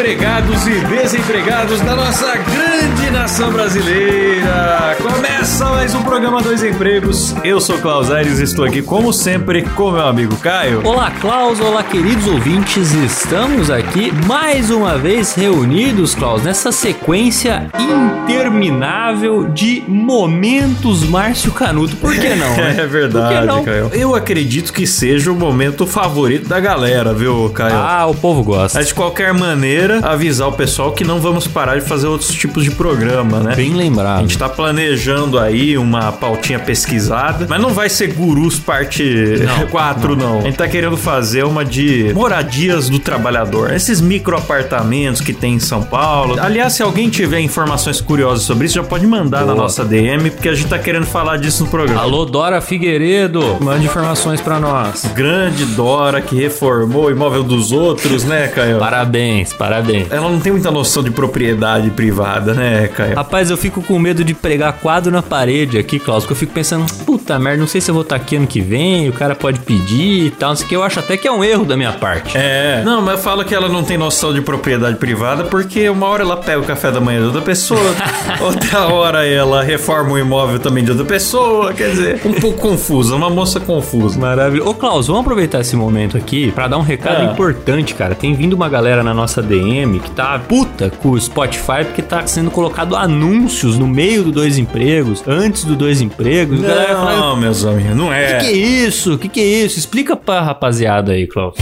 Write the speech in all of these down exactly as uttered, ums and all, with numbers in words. Empregados e desempregados da nossa grande nação brasileira. Começa mais um programa Dois Empregos. Eu sou Klaus Aires e estou aqui, como sempre, com meu amigo Caio. Olá, Klaus. Olá, queridos ouvintes. Estamos aqui mais uma vez reunidos, Klaus, nessa sequência interminável de momentos Márcio Canuto. Por que não, né? É verdade, não? Caio. Eu acredito que seja o momento favorito da galera, viu, Caio? Ah, o povo gosta. Mas de qualquer maneira, avisar o pessoal que não vamos parar de fazer outros tipos de programa, né? Bem lembrado. A gente tá planejando aí uma pautinha pesquisada, mas não vai ser Gurus parte quatro, não. não. A gente tá querendo fazer uma de moradias do trabalhador. Esses microapartamentos que tem em São Paulo. Aliás, se alguém tiver informações curiosas sobre isso, já pode mandar Boa. na nossa D M, porque a gente tá querendo falar disso no programa. Alô, Dora Figueiredo, mande informações pra nós. Grande Dora, que reformou o imóvel dos outros, né, Caio? Parabéns, parabéns. Ela não tem muita noção de propriedade privada, né, Caio? Rapaz, eu fico com medo de pregar quadro na parede aqui, Klaus, porque eu fico pensando, puta merda, não sei se eu vou estar aqui ano que vem, o cara pode pedir e tal, não sei o que, eu acho até que é um erro da minha parte. É, não, mas eu falo que ela não tem noção de propriedade privada porque uma hora ela pega o café da manhã de outra pessoa, outra hora ela reforma o imóvel também de outra pessoa, quer dizer, um pouco confusa, uma moça confusa. Maravilha. Ô, Klaus, vamos aproveitar esse momento aqui pra dar um recado é. importante, cara. Tem vindo uma galera na nossa D M que tá puta com o Spotify porque tá sendo colocado anúncios no meio do Dois Empregos, antes do Dois Empregos. Não, galera fala, não, meus amigos, não é. Que que é isso? O que que é isso? Explica pra rapaziada aí, Klaus.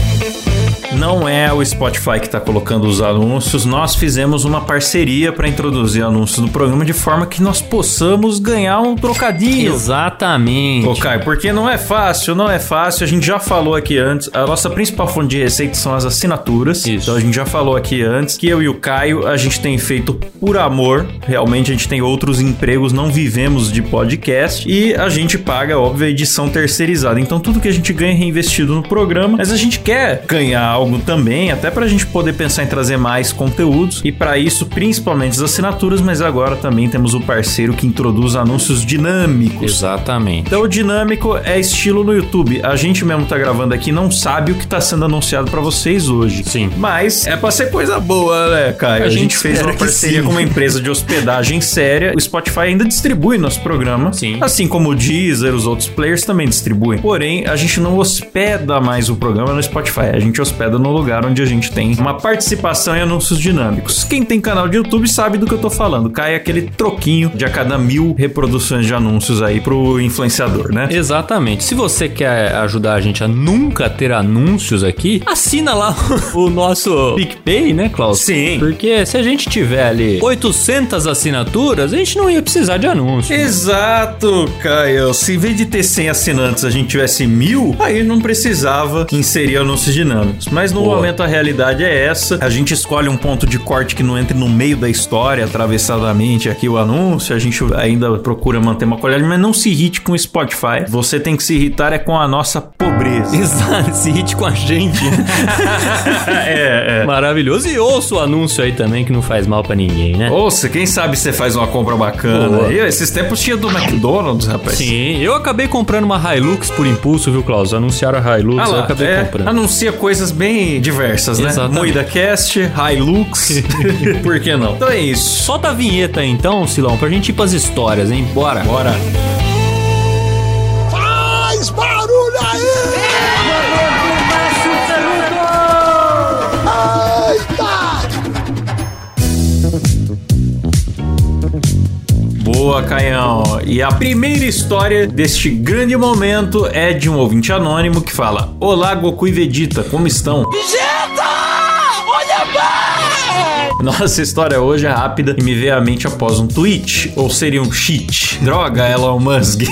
Não é o Spotify que tá colocando os anúncios. Nós fizemos uma parceria para introduzir anúncios no programa de forma que nós possamos ganhar um trocadinho. Exatamente. Ô, Caio, porque não é fácil, não é fácil. A gente já falou aqui antes, a nossa principal fonte de receita são as assinaturas. Isso. Então a gente já falou aqui antes que eu e o Caio, a gente tem feito por amor. Realmente a gente tem outros empregos, não vivemos de podcast. E a gente paga, óbvio, a edição terceirizada. Então tudo que a gente ganha é reinvestido no programa. Mas a gente quer ganhar algo também, até pra gente poder pensar em trazer mais conteúdos, e para isso principalmente as assinaturas, mas agora também temos o parceiro que introduz anúncios dinâmicos. Exatamente. Então o dinâmico é estilo no YouTube, a gente mesmo tá gravando aqui, não sabe o que tá sendo anunciado pra vocês hoje. Sim. Mas é pra ser coisa boa, né, Caio? A, a gente, gente fez uma parceria com uma empresa de hospedagem séria, o Spotify ainda distribui nosso programa, sim, assim como o Deezer, os outros players também distribuem, porém a gente não hospeda mais o programa no Spotify, a gente hospeda no lugar onde a gente tem uma participação em anúncios dinâmicos. Quem tem canal de YouTube sabe do que eu tô falando. Cai aquele troquinho de a cada mil reproduções de anúncios aí pro influenciador, né? Exatamente. Se você quer ajudar a gente a nunca ter anúncios aqui, assina lá o nosso PicPay, né, Klaus? Sim. Porque se a gente tiver ali oitocentas assinaturas, a gente não ia precisar de anúncios. Exato, né, Caio. Se em vez de ter cem assinantes a gente tivesse mil, aí não precisava inserir anúncios dinâmicos. Mas no Boa. momento a realidade é essa. A gente escolhe um ponto de corte que não entre no meio da história, atravessadamente aqui o anúncio. A gente ainda procura manter uma qualidade, mas não se irrite com o Spotify. Você tem que se irritar é com a nossa pobreza. Exato, se irrite com a gente. é, é. Maravilhoso. E ouça o anúncio aí também, que não faz mal pra ninguém, né? Ouça, quem sabe você faz uma compra bacana. E esses tempos tinha do McDonald's, rapaz. Sim, eu acabei comprando uma Hilux por impulso, viu, Klaus? Anunciaram a Hilux, ah lá, eu acabei é, comprando. Anuncia coisas bem diversas, né? MoedaCast, Hilux, por que não? Então é isso. Solta a vinheta aí, então, Silão, pra gente ir pras histórias, hein? Bora! Bora! Faz barulho aí! Boa, Caião. E a primeira história deste grande momento é de um ouvinte anônimo que fala: Olá, Goku e Vegeta, como estão? Vegeta! Olha bem! Monkey Job. Nossa história hoje é rápida e me veio à mente após um tweet, ou seria um cheat. Droga, Elon Musk.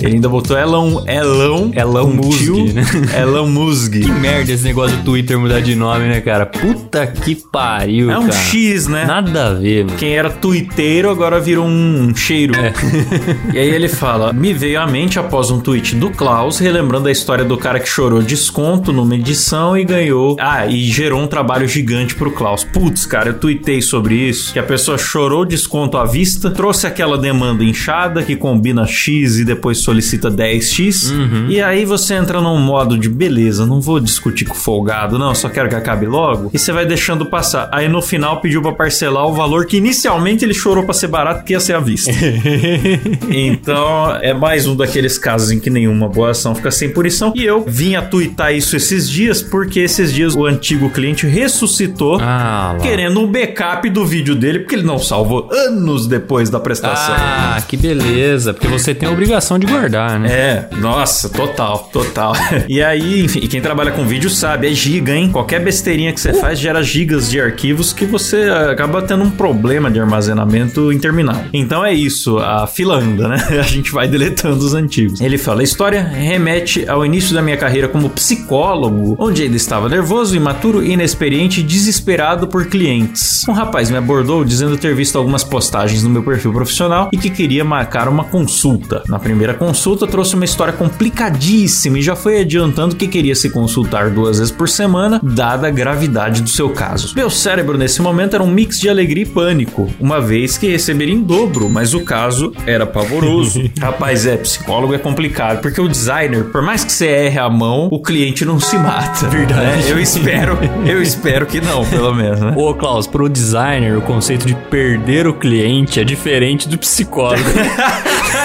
Ele ainda botou Elon, Elon, Elon Musk, né? Elon Musk. Que merda esse negócio do Twitter mudar de nome, né, cara? Puta que pariu, cara. É um cara. X, né? Nada a ver, mano. Quem era twitteiro agora virou um, um cheiro. É. E aí ele fala, me veio à mente após um tweet do Klaus, relembrando a história do cara que chorou desconto numa edição e ganhou... Ah, e gerou um trabalho gigante pro Klaus. Putz, cara, eu tuitei sobre isso, que a pessoa chorou desconto à vista, trouxe aquela demanda inchada que combina X e depois solicita dez x, uhum. E aí você entra num modo de beleza, não vou discutir com o folgado, não, só quero que acabe logo, e você vai deixando passar. Aí no final pediu pra parcelar o valor que inicialmente ele chorou pra ser barato, que ia ser à vista. Então, é mais um daqueles casos em que nenhuma boa ação fica sem punição, e eu vim a tuitar isso esses dias, porque esses dias o antigo cliente ressuscitou ah, querendo um backup do vídeo dele, porque ele não salvou anos depois da prestação. Ah, que beleza, porque você tem a obrigação de guardar, né? É, nossa, total, total. E aí, enfim, quem trabalha com vídeo sabe, é giga, hein? Qualquer besteirinha que você uh. faz gera gigas de arquivos que você acaba tendo um problema de armazenamento interminável. Então é isso, a fila anda, né? A gente vai deletando os antigos. Ele fala, a história remete ao início da minha carreira como psicólogo, onde ainda estava nervoso, imaturo, inexperiente e desesperado por clientes. Um rapaz me abordou dizendo ter visto algumas postagens no meu perfil profissional e que queria marcar uma consulta. Na primeira consulta, trouxe uma história complicadíssima e já foi adiantando que queria se consultar duas vezes por semana, dada a gravidade do seu caso. Meu cérebro, nesse momento, era um mix de alegria e pânico, uma vez que receberia em dobro, mas o caso era pavoroso. Rapaz, é, psicólogo é complicado, porque o designer, por mais que você erre a mão, o cliente não se mata. Verdade. Né? Eu espero, eu espero que não, pelo menos, né? Ô, Klaus, pro designer, o conceito de perder o cliente é diferente do psicólogo.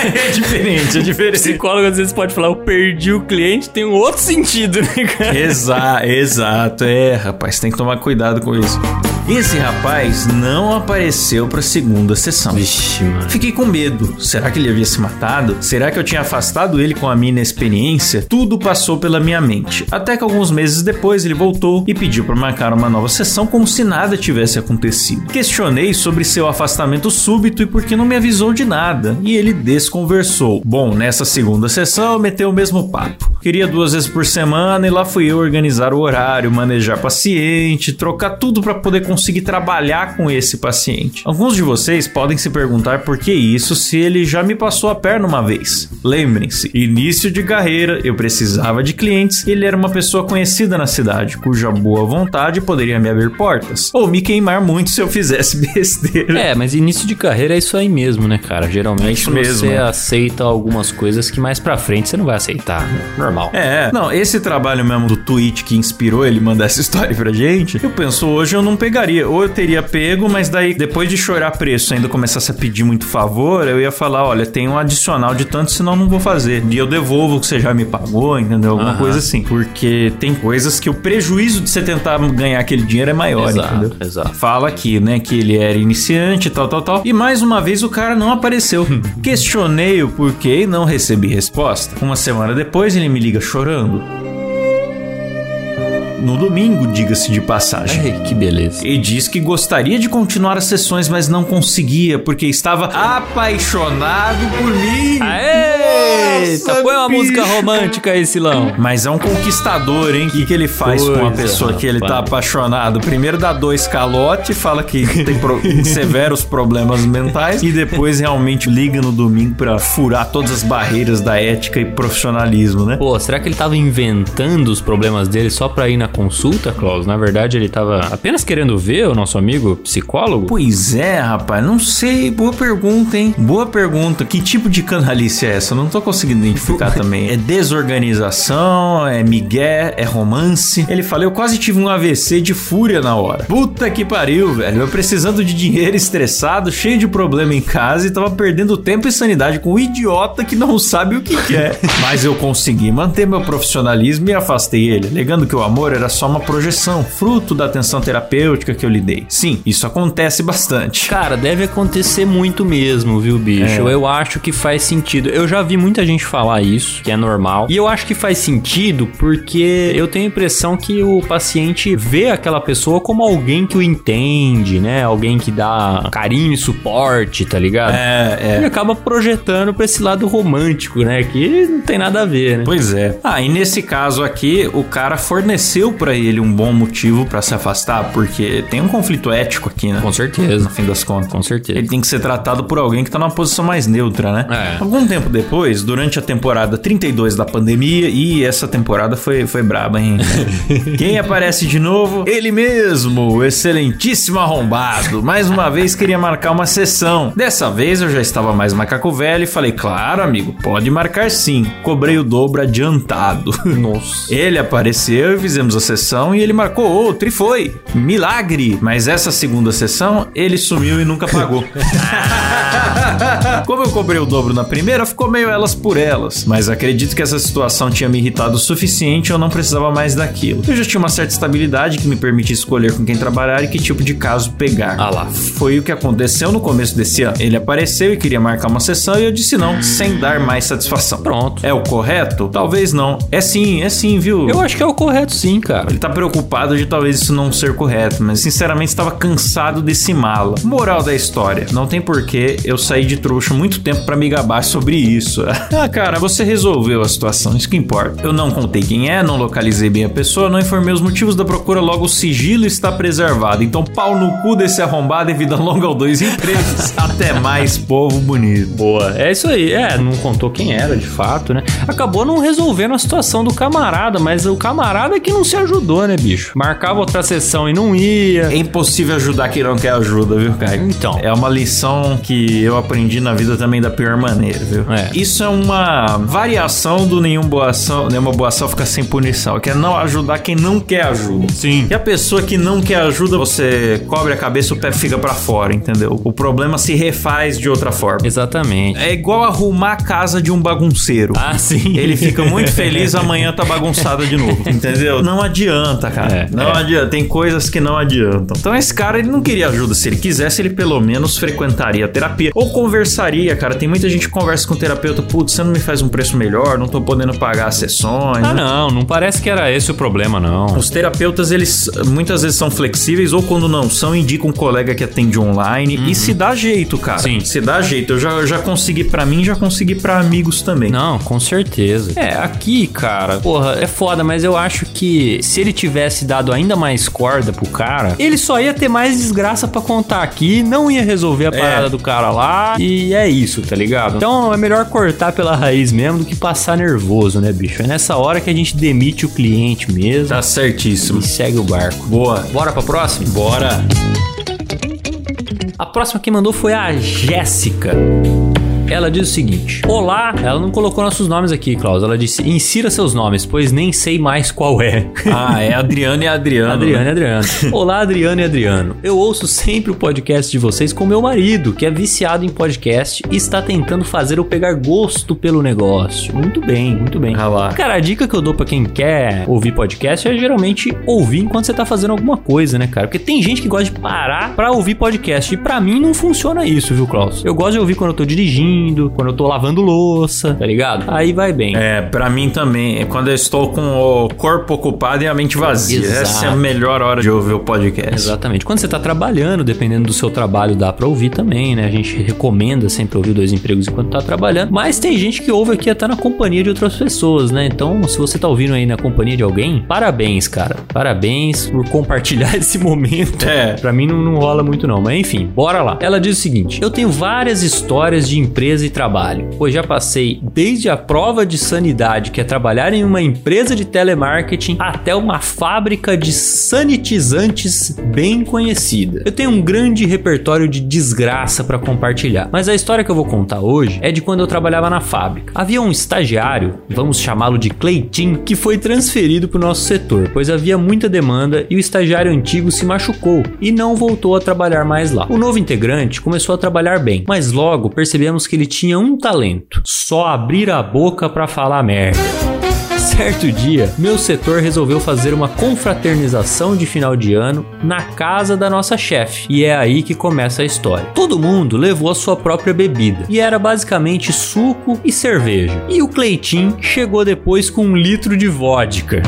É diferente, é diferente. O psicólogo, às vezes, pode falar, eu perdi o cliente, tem um outro sentido, né, cara? Exato, exato. É, rapaz, tem que tomar cuidado com isso. Esse rapaz não apareceu pra segunda sessão. Vixe, mano. Fiquei com medo. Será que ele havia se matado? Será que eu tinha afastado ele com a minha inexperiência? Tudo passou pela minha mente. Até que alguns meses depois ele voltou e pediu pra marcar uma nova sessão como se nada tivesse acontecido. Questionei sobre seu afastamento súbito e por que não me avisou de nada. E ele desconversou. Bom, nessa segunda sessão eu meteu o mesmo papo. Queria duas vezes por semana e lá fui eu organizar o horário, manejar paciente, trocar tudo pra poder conseguir conseguir trabalhar com esse paciente. Alguns de vocês podem se perguntar por que isso se ele já me passou a perna uma vez. Lembrem-se, início de carreira, eu precisava de clientes e ele era uma pessoa conhecida na cidade, cuja boa vontade poderia me abrir portas, ou me queimar muito se eu fizesse besteira. É, mas início de carreira é isso aí mesmo, né, cara? Geralmente é isso mesmo. Você aceita algumas coisas que mais pra frente você não vai aceitar, né? Normal. É, não, esse trabalho mesmo do tweet que inspirou ele mandar essa história pra gente, eu penso hoje eu não pegaria. Ou eu teria pego, mas daí depois de chorar preço ainda começasse a pedir muito favor, eu ia falar, olha, tem um adicional de tanto, senão não vou fazer. E eu devolvo o que você já me pagou, entendeu? Alguma uhum. coisa assim. Porque tem coisas que o prejuízo de você tentar ganhar aquele dinheiro é maior, exato, entendeu? Exato. Fala aqui, né, que ele era iniciante, tal, tal, tal. E mais uma vez o cara não apareceu. Questionei o porquê e não recebi resposta. Uma semana depois ele me liga chorando. No domingo, diga-se de passagem. Ai, que beleza. E diz que gostaria de continuar as sessões, mas não conseguia, porque estava apaixonado por mim. Aê! Nossa, põe uma bicho. Música romântica aí, Silão. Mas é um conquistador, hein? O que, que ele faz coisa, com uma pessoa rapaz. Que ele tá apaixonado? Primeiro dá dois calotes, fala que tem pro... severos problemas mentais e depois realmente liga no domingo pra furar todas as barreiras da ética e profissionalismo, né? Pô, será que ele tava inventando os problemas dele só pra ir na consulta, Klaus? Na verdade, ele tava apenas querendo ver o nosso amigo psicólogo? Pois é, rapaz. Não sei. Boa pergunta, hein? Boa pergunta. Que tipo de canalice é essa? Eu não tô conseguindo identificar também. É desorganização, é migué, é romance. Ele fala, eu quase tive um A V C de fúria na hora. Puta que pariu, velho. Eu precisando de dinheiro, estressado, cheio de problema em casa e tava perdendo tempo e sanidade com um idiota que não sabe o que quer. Mas eu consegui manter meu profissionalismo e afastei ele, alegando que o amor era era só uma projeção, fruto da atenção terapêutica que eu lhe dei. Sim, isso acontece bastante. Cara, deve acontecer muito mesmo, viu, bicho? É. Eu acho que faz sentido. Eu já vi muita gente falar isso, que é normal. E eu acho que faz sentido porque eu tenho a impressão que o paciente vê aquela pessoa como alguém que o entende, né? Alguém que dá carinho e suporte, tá ligado? É, é. E acaba projetando pra esse lado romântico, né? Que não tem nada a ver, né? Pois é. Ah, e nesse caso aqui, o cara forneceu pra ele um bom motivo pra se afastar, porque tem um conflito ético aqui, né? Com certeza. No fim das contas. Com certeza. Ele tem que ser tratado por alguém que tá numa posição mais neutra, né? É. Algum tempo depois, durante a temporada trinta e dois da pandemia, e essa temporada foi, foi braba, hein? Quem aparece de novo? Ele mesmo, o excelentíssimo arrombado. Mais uma vez queria marcar uma sessão. Dessa vez eu já estava mais macaco velho e falei, claro, amigo, pode marcar sim. Cobrei o dobro adiantado. Nossa. Ele apareceu e fizemos a sessão e ele marcou outra e foi. Milagre! Mas essa segunda sessão, ele sumiu e nunca pagou. Como eu cobrei o dobro na primeira, ficou meio elas por elas. Mas acredito que essa situação tinha me irritado o suficiente e eu não precisava mais daquilo. Eu já tinha uma certa estabilidade que me permitia escolher com quem trabalhar e que tipo de caso pegar. Ah lá. Foi o que aconteceu no começo desse ano. Ele apareceu e queria marcar uma sessão e eu disse não, sem dar mais satisfação. Pronto. É o correto? Talvez não. É sim, é sim, viu? Eu acho que é o correto sim, cara. Ele tá preocupado de talvez isso não ser correto, mas sinceramente estava cansado desse mala. Moral da história, não tem porquê eu sair de trouxa muito tempo pra me gabar sobre isso. Ah, cara, você resolveu a situação, isso que importa. Eu não contei quem é, não localizei bem a pessoa, não informei os motivos da procura, logo o sigilo está preservado. Então pau no cu desse arrombado e vida longa ao dois empregos. Até mais, povo bonito. Boa, é isso aí. É, não contou quem era de fato, né? Acabou não resolvendo a situação do camarada, mas o camarada é que não se ajudou, né, bicho? Marcava outra sessão e não ia. É impossível ajudar quem não quer ajuda, viu, Caio? Então. É uma lição que eu aprendi na vida também da pior maneira, viu? É. Isso é uma variação do nenhum boa ação, nenhuma boa ação fica sem punição, que é não ajudar quem não quer ajuda. Sim. E a pessoa que não quer ajuda, você cobre a cabeça, o pé fica pra fora, entendeu? O problema se refaz de outra forma. Exatamente. É igual arrumar a casa de um bagunceiro. Ah, sim. Ele fica muito feliz, amanhã tá bagunçada de novo, entendeu? Não adianta, cara. É, não é. adianta. Tem coisas que não adiantam. Então esse cara, ele não queria ajuda. Se ele quisesse, ele pelo menos frequentaria a terapia ou conversaria, cara. Tem muita gente que conversa com o terapeuta, putz, você não me faz um preço melhor, não tô podendo pagar as sessões. Ah, né? Não, não parece que era esse o problema, não. Os terapeutas, eles muitas vezes são flexíveis ou quando não são, indicam um colega que atende online uhum. e se dá jeito, cara. Sim. Se dá jeito. Eu já, eu já consegui pra mim, já consegui pra amigos também. Não, com certeza. É, aqui, cara, porra, é foda, mas eu acho que se ele tivesse dado ainda mais corda pro cara, ele só ia ter mais desgraça pra contar aqui, não ia resolver a parada é. do cara lá e é isso, tá ligado? Então é melhor cortar pela raiz mesmo do que passar nervoso, né, bicho? É nessa hora que a gente demite o cliente mesmo. Tá certíssimo. E segue o barco. Boa. Bora pra próxima? Bora. A próxima que mandou foi a Jéssica. Ela diz o seguinte: olá, ela não colocou nossos nomes aqui, Klaus. Ela disse, insira seus nomes, pois nem sei mais qual é. Ah, é Adriano e Adriano. Adriano e Adriano. Olá, Adriano e Adriano. Eu ouço sempre o podcast de vocês com meu marido, que é viciado em podcast e está tentando fazer eu pegar gosto pelo negócio. Muito bem, muito bem. Ah lá. Cara, a dica que eu dou pra quem quer ouvir podcast é geralmente ouvir enquanto você tá fazendo alguma coisa, né, cara? Porque tem gente que gosta de parar pra ouvir podcast e pra mim não funciona isso, viu, Klaus? Eu gosto de ouvir quando eu tô dirigindo, quando eu tô lavando louça, tá ligado? Aí vai bem. É, pra mim também. É quando eu estou com o corpo ocupado e a mente vazia. Exato. Essa é a melhor hora de ouvir o podcast. Exatamente. Quando você tá trabalhando, dependendo do seu trabalho, dá pra ouvir também, né? A gente recomenda sempre ouvir Dois Empregos enquanto tá trabalhando. Mas tem gente que ouve aqui até na companhia de outras pessoas, né? Então, se você tá ouvindo aí na companhia de alguém, parabéns, cara. Parabéns por compartilhar esse momento. É. Pra mim não, não rola muito não. Mas enfim, bora lá. Ela diz o seguinte: eu tenho várias histórias de empresa e trabalho, pois já passei desde a prova de sanidade, que é trabalhar em uma empresa de telemarketing, até uma fábrica de sanitizantes bem conhecida. Eu tenho um grande repertório de desgraça para compartilhar, mas a história que eu vou contar hoje é de quando eu trabalhava na fábrica. Havia um estagiário, vamos chamá-lo de Cleitinho, que foi transferido para o nosso setor, pois havia muita demanda e o estagiário antigo se machucou e não voltou a trabalhar mais lá. O novo integrante começou a trabalhar bem, mas logo percebemos que ele tinha um talento, só abrir a boca para falar merda. Certo dia, meu setor resolveu fazer uma confraternização de final de ano na casa da nossa chefe. E é aí que começa a história. Todo mundo levou a sua própria bebida. E era basicamente suco e cerveja. E o Cleitinho chegou depois com um litro de vodka.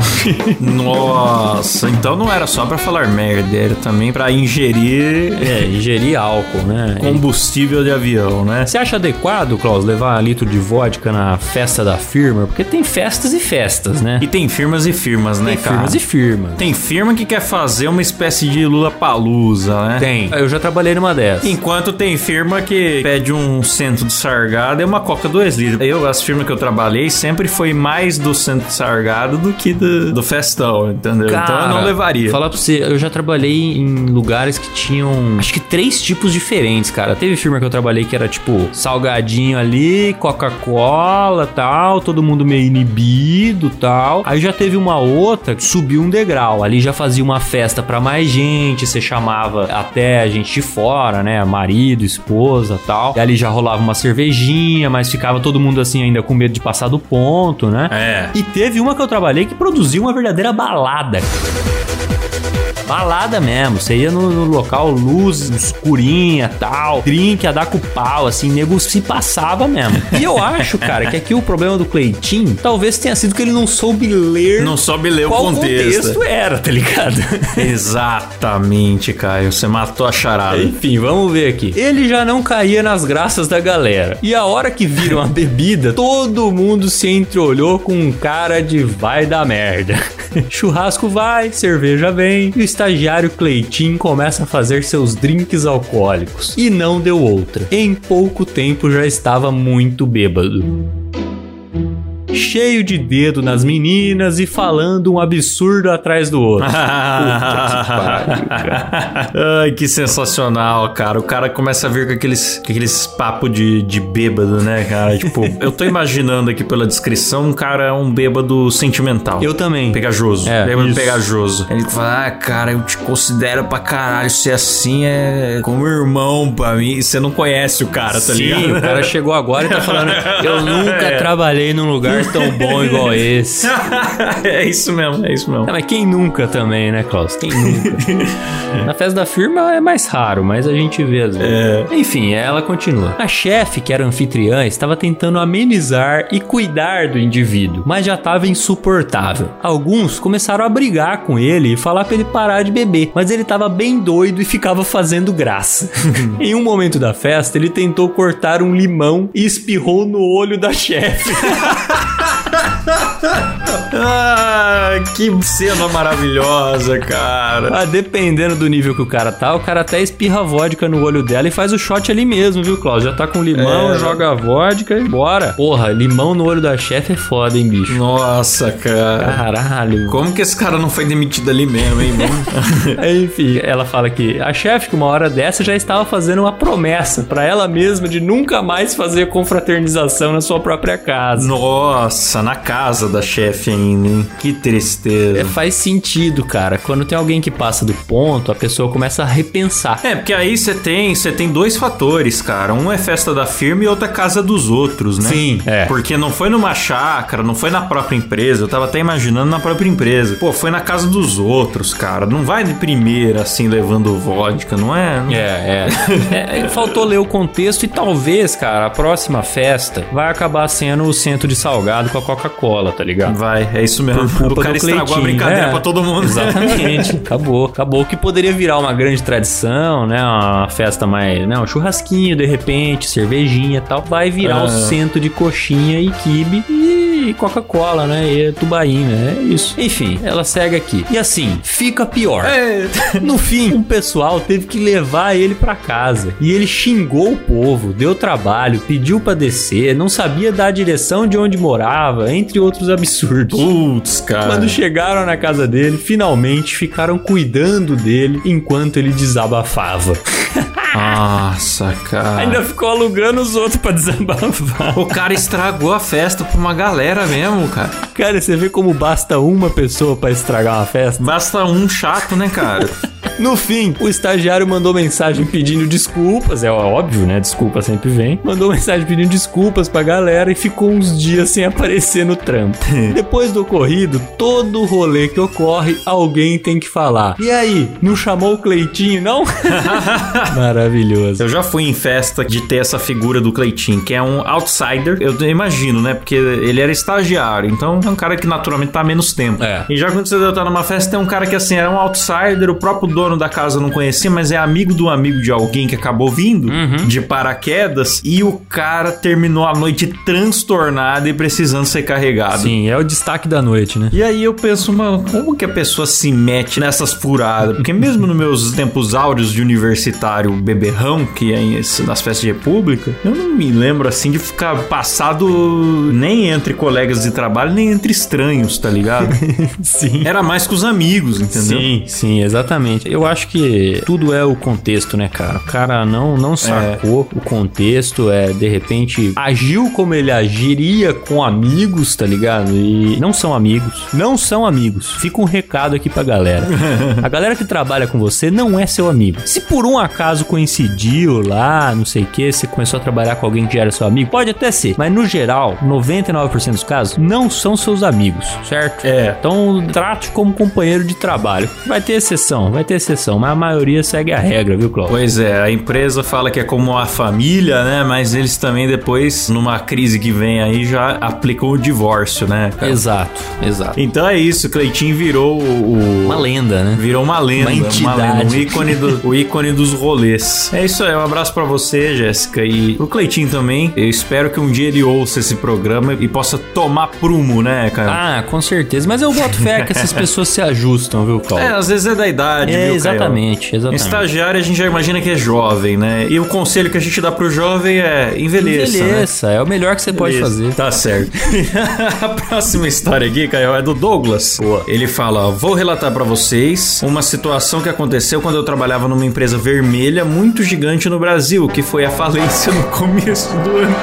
Nossa, então não era só pra falar merda, era também pra ingerir... É, ingerir álcool, né? Combustível de avião, né? Você acha adequado, Klaus, levar litro de vodka na festa da firma? Porque tem festas e festas, né? E tem firmas e firmas, né, cara? Tem firmas e firmas. Tem firma que quer fazer uma espécie de Lula-Palusa, né? Tem. Eu já trabalhei numa dessas. Enquanto tem firma que pede um cento de sargada e uma coca dois litros. Eu, as firmas que eu trabalhei, sempre foi mais do cento de sargada do que do, do festão, entendeu? Cara, então eu não levaria. Falar pra você, eu já trabalhei em lugares que tinham, acho que três tipos diferentes, cara. Teve firma que eu trabalhei que era tipo salgadinho ali, Coca-Cola, tal, todo mundo meio inibido, tal. Aí já teve uma outra que subiu um degrau. Ali já fazia uma festa pra mais gente, você chamava até a gente de fora, né? Marido, esposa, tal. E ali já rolava uma cervejinha, mas ficava todo mundo assim ainda com medo de passar do ponto, né? É. E teve uma que eu trabalhei que produziu uma verdadeira balada. Balada mesmo, você ia no, no local, luz escurinha, tal, drink a dar com pau, assim, nego se passava mesmo. E eu acho, cara, que aqui o problema do Cleitinho, talvez tenha sido que ele não soube ler... Não soube ler o contexto. O contexto era, tá ligado? Exatamente, Caio, você matou a charada. Enfim, vamos ver aqui. Ele já não caía nas graças da galera. E a hora que viram a bebida, todo mundo se entreolhou com um cara de vai da merda. Churrasco vai, cerveja vem, e o estagiário Cleitinho começa a fazer seus drinks alcoólicos. E não deu outra. Em pouco tempo já estava muito bêbado. Cheio de dedo nas meninas e falando um absurdo atrás do outro. Puta que pariu, cara. Ai, que sensacional, cara. O cara começa a vir com aqueles, com aqueles papos de, de bêbado, né, cara? Tipo, eu tô imaginando aqui pela descrição, um cara é um bêbado sentimental. Eu também. Pegajoso. É, bêbado isso. Pegajoso. Ele fala, ah, cara, eu te considero pra caralho. Ser assim é como irmão pra mim. E você não conhece o cara, tá ligado? Sim, o cara chegou agora e tá falando, eu nunca é. trabalhei num lugar tão bom igual esse. É isso mesmo, é isso mesmo. Não, mas quem nunca também, né, Klaus? Quem nunca? Na festa da firma é mais raro, mas a gente vê às vezes. É. Enfim, ela continua. A chefe, que era anfitriã, estava tentando amenizar e cuidar do indivíduo, mas já estava insuportável. Alguns começaram a brigar com ele e falar pra ele parar de beber, mas ele estava bem doido e ficava fazendo graça. Em um momento da festa, ele tentou cortar um limão e espirrou no olho da chefe. Ah, que cena maravilhosa, cara. Ah, dependendo do nível que o cara tá, o cara até espirra a vodka no olho dela e faz o shot ali mesmo, viu, Klaus? Já tá com limão, é. joga a vodka e bora. Porra, limão no olho da chefe é foda, hein, bicho? Nossa, cara. Caralho. Como que esse cara não foi demitido ali mesmo, hein, mano? Enfim, ela fala que a chefe, que uma hora dessa, já estava fazendo uma promessa pra ela mesma de nunca mais fazer confraternização na sua própria casa. Nossa, na casa da chefe ainda, hein? Que tristeza. É, faz sentido, cara. Quando tem alguém que passa do ponto, a pessoa começa a repensar. É, porque aí você tem, você tem dois fatores, cara. Um é festa da firma e outra é casa dos outros, né? Sim, é. Porque não foi numa chácara, não foi na própria empresa. Eu tava até imaginando na própria empresa. Pô, foi na casa dos outros, cara. Não vai de primeira, assim, levando vodka, não é? Não... É, é. é. Faltou ler o contexto e talvez, cara, a próxima festa vai acabar sendo o centro de salgado com a Coca-Cola, tá ligado? Vai, é isso mesmo. O cara estragou a brincadeira é, pra todo mundo. Exatamente. Acabou. Acabou que poderia virar uma grande tradição, né? Uma festa mais, né? Um churrasquinho, de repente, cervejinha e tal. Vai virar ah. o centro de coxinha e quibe e Coca-Cola, né? E tubaína, né? É isso. Enfim, ela segue aqui. E assim, fica pior. É. No fim, o pessoal teve que levar ele pra casa. E ele xingou o povo, deu trabalho, pediu pra descer, não sabia dar a direção de onde morava, entre outros absurdos. Putz, cara. Quando chegaram na casa dele, finalmente ficaram cuidando dele enquanto ele desabafava. Nossa, cara. Ainda ficou alugando os outros pra desabafar. O cara estragou a festa pra uma galera mesmo, cara. Cara, você vê como basta uma pessoa pra estragar uma festa? Basta um chato, né, cara? No fim, o estagiário mandou mensagem pedindo desculpas, é óbvio, né? Desculpa sempre vem. Mandou mensagem pedindo desculpas pra galera e ficou uns dias sem aparecer no trampo. Depois do ocorrido, todo rolê que ocorre, alguém tem que falar. E aí, não chamou o Cleitinho, não? Maravilhoso. Eu já fui em festa de ter essa figura do Cleitinho, que é um outsider, eu imagino, né? Porque ele era estagiário, então é um cara que naturalmente tá há menos tempo. É. E já quando você tá numa festa, tem um cara que assim, era um outsider, o próprio dono da casa não conhecia, mas é amigo do amigo de alguém que acabou vindo, uhum, de paraquedas, e o cara terminou a noite transtornado e precisando ser carregado. Sim, é o destaque da noite, né? E aí eu penso, mano, como que a pessoa se mete nessas furadas? Porque mesmo nos meus tempos áureos de universitário beberrão, que é nas festas de república, eu não me lembro assim de ficar passado nem entre colegas de trabalho, nem entre estranhos, tá ligado? Sim. Era mais com os amigos, entendeu? Sim, sim, exatamente. Eu acho que tudo é o contexto, né, cara? O cara não, não sacou é. o contexto, é, de repente, agiu como ele agiria com amigos, tá ligado? E não são amigos. Não são amigos. Fica um recado aqui pra galera. A galera que trabalha com você não é seu amigo. Se por um acaso coincidiu lá, não sei o que, você começou a trabalhar com alguém que já era seu amigo, pode até ser. Mas no geral, noventa e nove por cento dos casos, não são seus amigos, certo? É. Então, trate como companheiro de trabalho. Vai ter exceção, vai ter exceção, mas a maioria segue a regra, viu, Cláudio? Pois é, a empresa fala que é como a família, né? Mas eles também depois, numa crise que vem aí, já aplicam o divórcio, né, cara? Exato, exato. Então é isso, Cleitinho virou o... uma lenda, né? Virou uma lenda. Uma entidade. Uma lenda, um ícone do, o ícone dos rolês. É isso aí, um abraço pra você, Jéssica, e pro Cleitinho também. Eu espero que um dia ele ouça esse programa e possa tomar prumo, né, cara? Ah, com certeza, mas eu boto fé que essas pessoas se ajustam, viu, Cláudio? É, às vezes é da idade, é, viu, exatamente, Caio? Exatamente. Estagiário a gente já imagina que é jovem, né? E o conselho que a gente dá pro jovem é envelheça, envelheça, né? É o melhor que você pode envelheça. fazer. Tá certo. A próxima história aqui, Caio, é do Douglas. Boa. Ele fala, ó, vou relatar pra vocês uma situação que aconteceu quando eu trabalhava numa empresa vermelha muito gigante no Brasil, que foi a falência no começo do ano.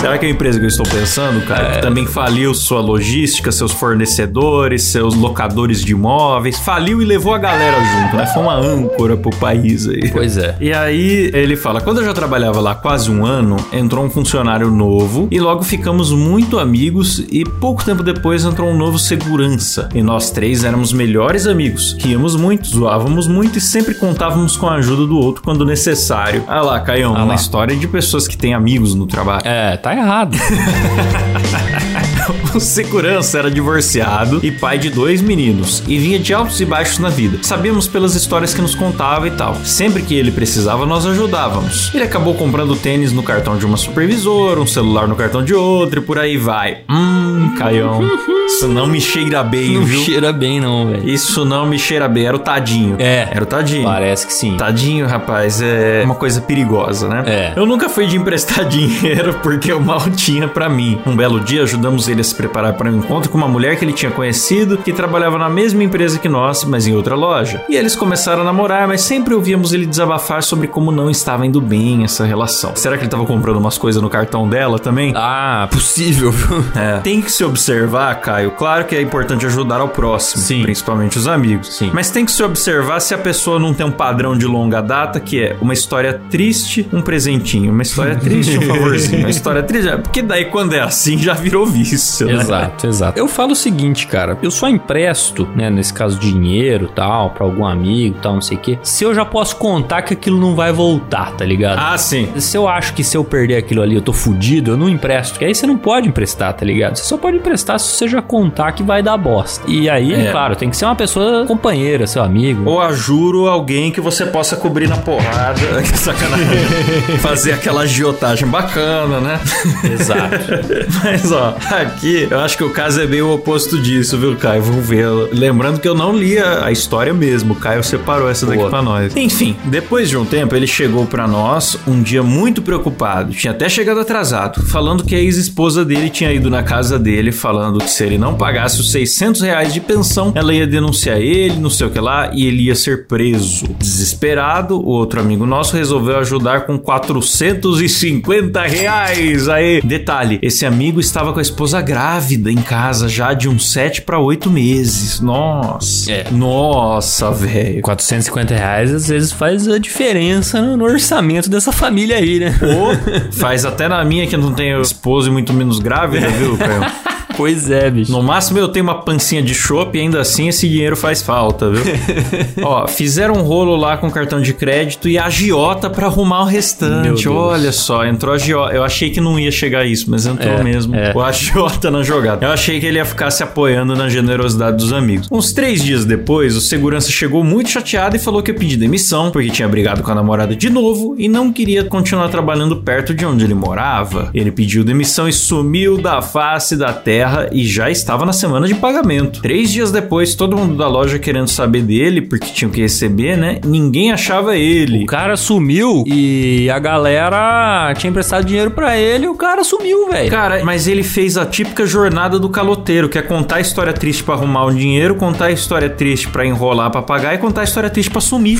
Será que é a empresa que eu estou pensando, cara, é. que também faliu sua logística, seus fornecedores, seus locadores de imóveis, faliu e levou a galera junto, né? Foi uma âncora pro país aí. Pois é. E aí ele fala, quando eu já trabalhava lá quase um ano, entrou um funcionário novo e logo ficamos muito amigos e pouco tempo depois entrou um novo segurança. E nós três éramos melhores amigos, ríamos muito, zoávamos muito e sempre contávamos com a ajuda do outro quando necessário. Ah lá, Caião, ah uma história de pessoas que têm amigos no trabalho. É, tá errado. O segurança era divorciado e pai de dois meninos e vinha de altos e baixos na vida. Sabíamos pelas histórias que nos contava e tal. Sempre que ele precisava, nós ajudávamos. Ele acabou comprando tênis no cartão de uma supervisora, um celular no cartão de outra e por aí vai. Hum, Caião, isso não me cheira bem, não viu? Não cheira bem não, velho. Isso não me cheira bem. Era o tadinho. É. Era o tadinho. Parece que sim. Tadinho, rapaz, é uma coisa perigosa, né? É. Eu nunca fui de emprestar dinheiro porque eu mal tinha pra mim. Um belo dia ajudamos ele a se preparar para um encontro com uma mulher que ele tinha conhecido, que trabalhava na mesma empresa que nós, mas em outra loja. E eles começaram a namorar, mas sempre ouvíamos ele desabafar sobre como não estava indo bem essa relação. Será que ele estava comprando umas coisas no cartão dela também? Ah, possível. É. Tem que se observar, Caio. Claro que é importante ajudar ao próximo, sim, principalmente os amigos. Sim. Mas tem que se observar se a pessoa não tem um padrão de longa data, que é uma história triste, um presentinho. Uma história triste, um favorzinho. Uma história porque daí quando é assim já virou vício, né? Exato, exato. Eu falo o seguinte, cara, eu só empresto, né, nesse caso dinheiro e tal, pra algum amigo tal, não sei o quê, se eu já posso contar que aquilo não vai voltar, tá ligado? Ah, sim. Se eu acho que se eu perder aquilo ali eu tô fudido, eu não empresto, porque aí você não pode emprestar, tá ligado? Você só pode emprestar se você já contar que vai dar bosta. E aí, é. claro, tem que ser uma pessoa companheira, seu amigo. Ou ajuro alguém que você possa cobrir na porrada, que sacanagem. Fazer aquela agiotagem bacana, né? Exato. Mas, ó, aqui eu acho que o caso é meio o oposto disso, viu, Caio? Vamos ver. Lembrando que eu não li a história mesmo. O Caio separou essa daqui Boa. pra nós. Enfim, depois de um tempo, ele chegou pra nós um dia muito preocupado. Tinha até chegado atrasado, falando que a ex-esposa dele tinha ido na casa dele dele falando que se ele não pagasse os seiscentos reais de pensão, ela ia denunciar ele, não sei o que lá, e ele ia ser preso. Desesperado, o outro amigo nosso resolveu ajudar com quatrocentos e cinquenta reais. Aí, detalhe, esse amigo estava com a esposa grávida em casa já de uns sete para oito meses. Nossa. É. Nossa, velho. quatrocentos e cinquenta reais às vezes faz a diferença no orçamento dessa família aí, né? Ou faz até na minha que não tenho esposa e muito menos grávida, viu, Caio? Pois é, bicho. No máximo eu tenho uma pancinha de chopp e ainda assim esse dinheiro faz falta, viu? Ó, fizeram um rolo lá com cartão de crédito e agiota pra arrumar o restante. Olha só, entrou agiota. Eu achei que não ia chegar a isso, mas entrou é, mesmo. É. O agiota na jogada. Eu achei que ele ia ficar se apoiando na generosidade dos amigos. Uns três dias depois, o segurança chegou muito chateado e falou que ia pedir demissão, porque tinha brigado com a namorada de novo e não queria continuar trabalhando perto de onde ele morava. Ele pediu demissão e sumiu da face da terra. E já estava na semana de pagamento. Três dias depois, todo mundo da loja querendo saber dele, porque tinham que receber, né? Ninguém achava ele. O cara sumiu e a galera tinha emprestado dinheiro pra ele e o cara sumiu, velho. Cara, mas ele fez a típica jornada do caloteiro, que é contar a história triste pra arrumar o dinheiro, contar a história triste pra enrolar pra pagar e contar a história triste pra sumir.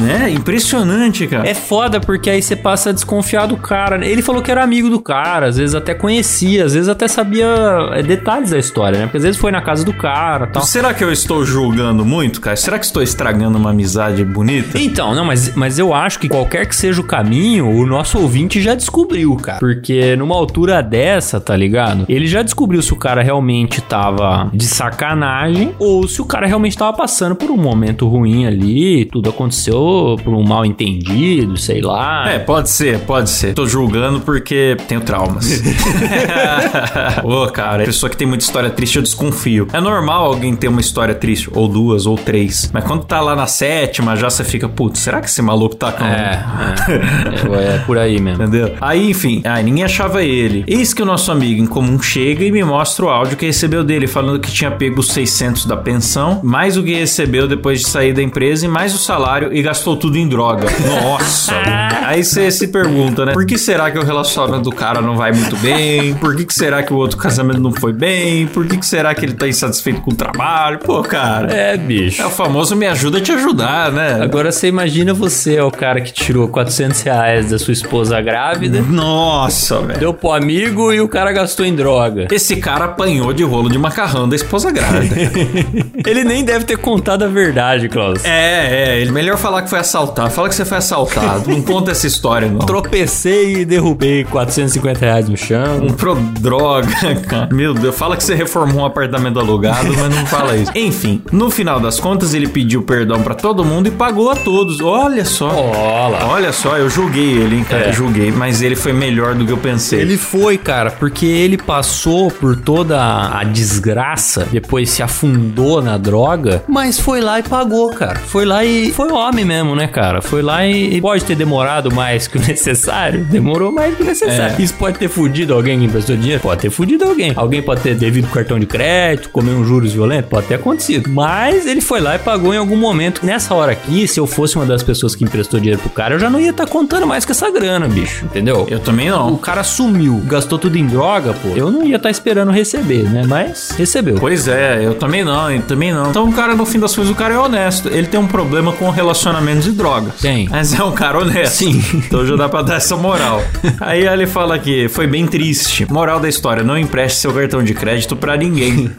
Né? Impressionante, cara. É foda, porque aí você passa a desconfiar do cara. Ele falou que era amigo do cara, às vezes até conhecia, às vezes até sabia... É detalhes da história, né? Porque às vezes foi na casa do cara e tal. Será que eu estou julgando muito, cara? Será que estou estragando uma amizade bonita? Então, não, mas, mas eu acho que qualquer que seja o caminho, o nosso ouvinte já descobriu, cara. Porque numa altura dessa, tá ligado? Ele já descobriu se o cara realmente tava de sacanagem ou se o cara realmente tava passando por um momento ruim ali, tudo aconteceu por um mal entendido, sei lá. É, pode ser, pode ser. Tô julgando porque tenho traumas. Ô, cara. Cara, pessoa que tem muita história triste, eu desconfio. É normal alguém ter uma história triste, ou duas, ou três. Mas quando tá lá na sétima, já você fica, putz, será que esse maluco tá com... É, é, é por aí mesmo. Entendeu? Aí, enfim, aí ninguém achava ele. Eis que o nosso amigo em comum chega e me mostra o áudio que recebeu dele, falando que tinha pego os seiscentos da pensão, mais o que recebeu depois de sair da empresa, e mais o salário, e gastou tudo em droga. Nossa! Aí você se pergunta, né? Por que será que o relacionamento do cara não vai muito bem? Por que, que será que o outro casamento não foi bem, por que, que será que ele tá insatisfeito com o trabalho? Pô, cara. É, bicho. É o famoso me ajuda a te ajudar, né? Agora você imagina você, é o cara que tirou quatrocentos reais da sua esposa grávida. Nossa, velho. Deu pro amigo e o cara gastou em droga. Esse cara apanhou de rolo de macarrão da esposa grávida. Ele nem deve ter contado a verdade, Klaus. É, é. Ele melhor falar que foi assaltar. Fala que você foi assaltado. Não conta essa história, não. Tropecei e derrubei quatrocentos e cinquenta reais no chão. Comprou droga. Meu Deus, fala que você reformou um apartamento alugado, mas não fala isso. Enfim, no final das contas, ele pediu perdão pra todo mundo e pagou a todos. Olha só. Olá. Olha só, eu julguei ele, hein, cara? É. Julguei, mas ele foi melhor do que eu pensei. Ele foi, cara, porque ele passou por toda a desgraça, depois se afundou na droga, mas foi lá e pagou, cara. Foi lá e... Foi homem mesmo, né, cara? Foi lá e... e pode ter demorado mais que o necessário. Demorou mais que o necessário. É. Isso pode ter fudido alguém que emprestou dinheiro? Pode ter fudido. Alguém. Alguém pode ter devido cartão de crédito, comer um juros violento, pode ter acontecido. Mas ele foi lá e pagou em algum momento. Nessa hora aqui, se eu fosse uma das pessoas que emprestou dinheiro pro cara, eu já não ia estar tá contando mais com essa grana, bicho. Entendeu? Eu também não. O cara sumiu, gastou tudo em droga, pô. Eu não ia estar tá esperando receber, né? Mas recebeu. Pois é, eu também não, eu também não. Então o cara, no fim das coisas, o cara é honesto. Ele tem um problema com relacionamentos e drogas. Tem. Mas é um cara honesto. Sim. Então já dá pra dar essa moral. Aí ele fala que foi bem triste. Moral da história, não empreste seu cartão de crédito pra ninguém.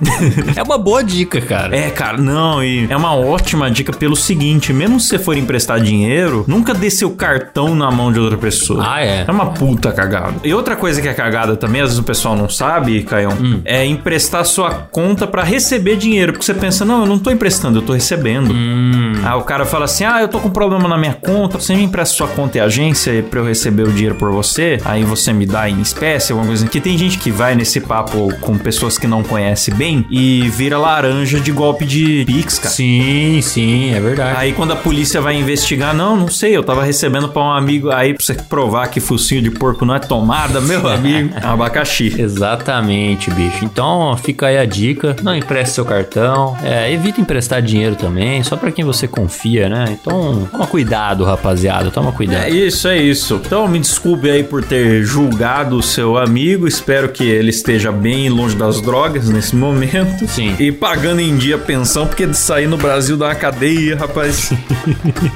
É uma boa dica, cara. É, cara, não, e é uma ótima dica pelo seguinte, mesmo se você for emprestar dinheiro, nunca dê seu cartão na mão de outra pessoa. Ah, é? É uma puta cagada. E outra coisa que é cagada também, às vezes o pessoal não sabe, Caio, hum. é emprestar sua conta pra receber dinheiro, porque você pensa, não, eu não tô emprestando, eu tô recebendo. Hum. Aí o cara fala assim, ah, eu tô com problema na minha conta, você me empresta sua conta e agência pra eu receber o dinheiro por você, aí você me dá em espécie, alguma coisa assim, que tem gente que vai nesse papo com pessoas que não conhece bem e vira laranja de golpe de Pix, cara. Sim, sim, é verdade. Aí quando a polícia vai investigar, não, não sei, eu tava recebendo pra um amigo, aí pra você provar que focinho de porco não é tomada, meu amigo, abacaxi. Exatamente, bicho. Então fica aí a dica, não empreste seu cartão, é, evita emprestar dinheiro também, só pra quem você confia, né? Então toma cuidado, rapaziada, toma cuidado. É isso, é isso. Então me desculpe aí por ter julgado o seu amigo, espero que ele esteja bem bem longe das drogas nesse momento. Sim. E pagando em dia a pensão, porque de sair no Brasil dá uma cadeia, rapaz.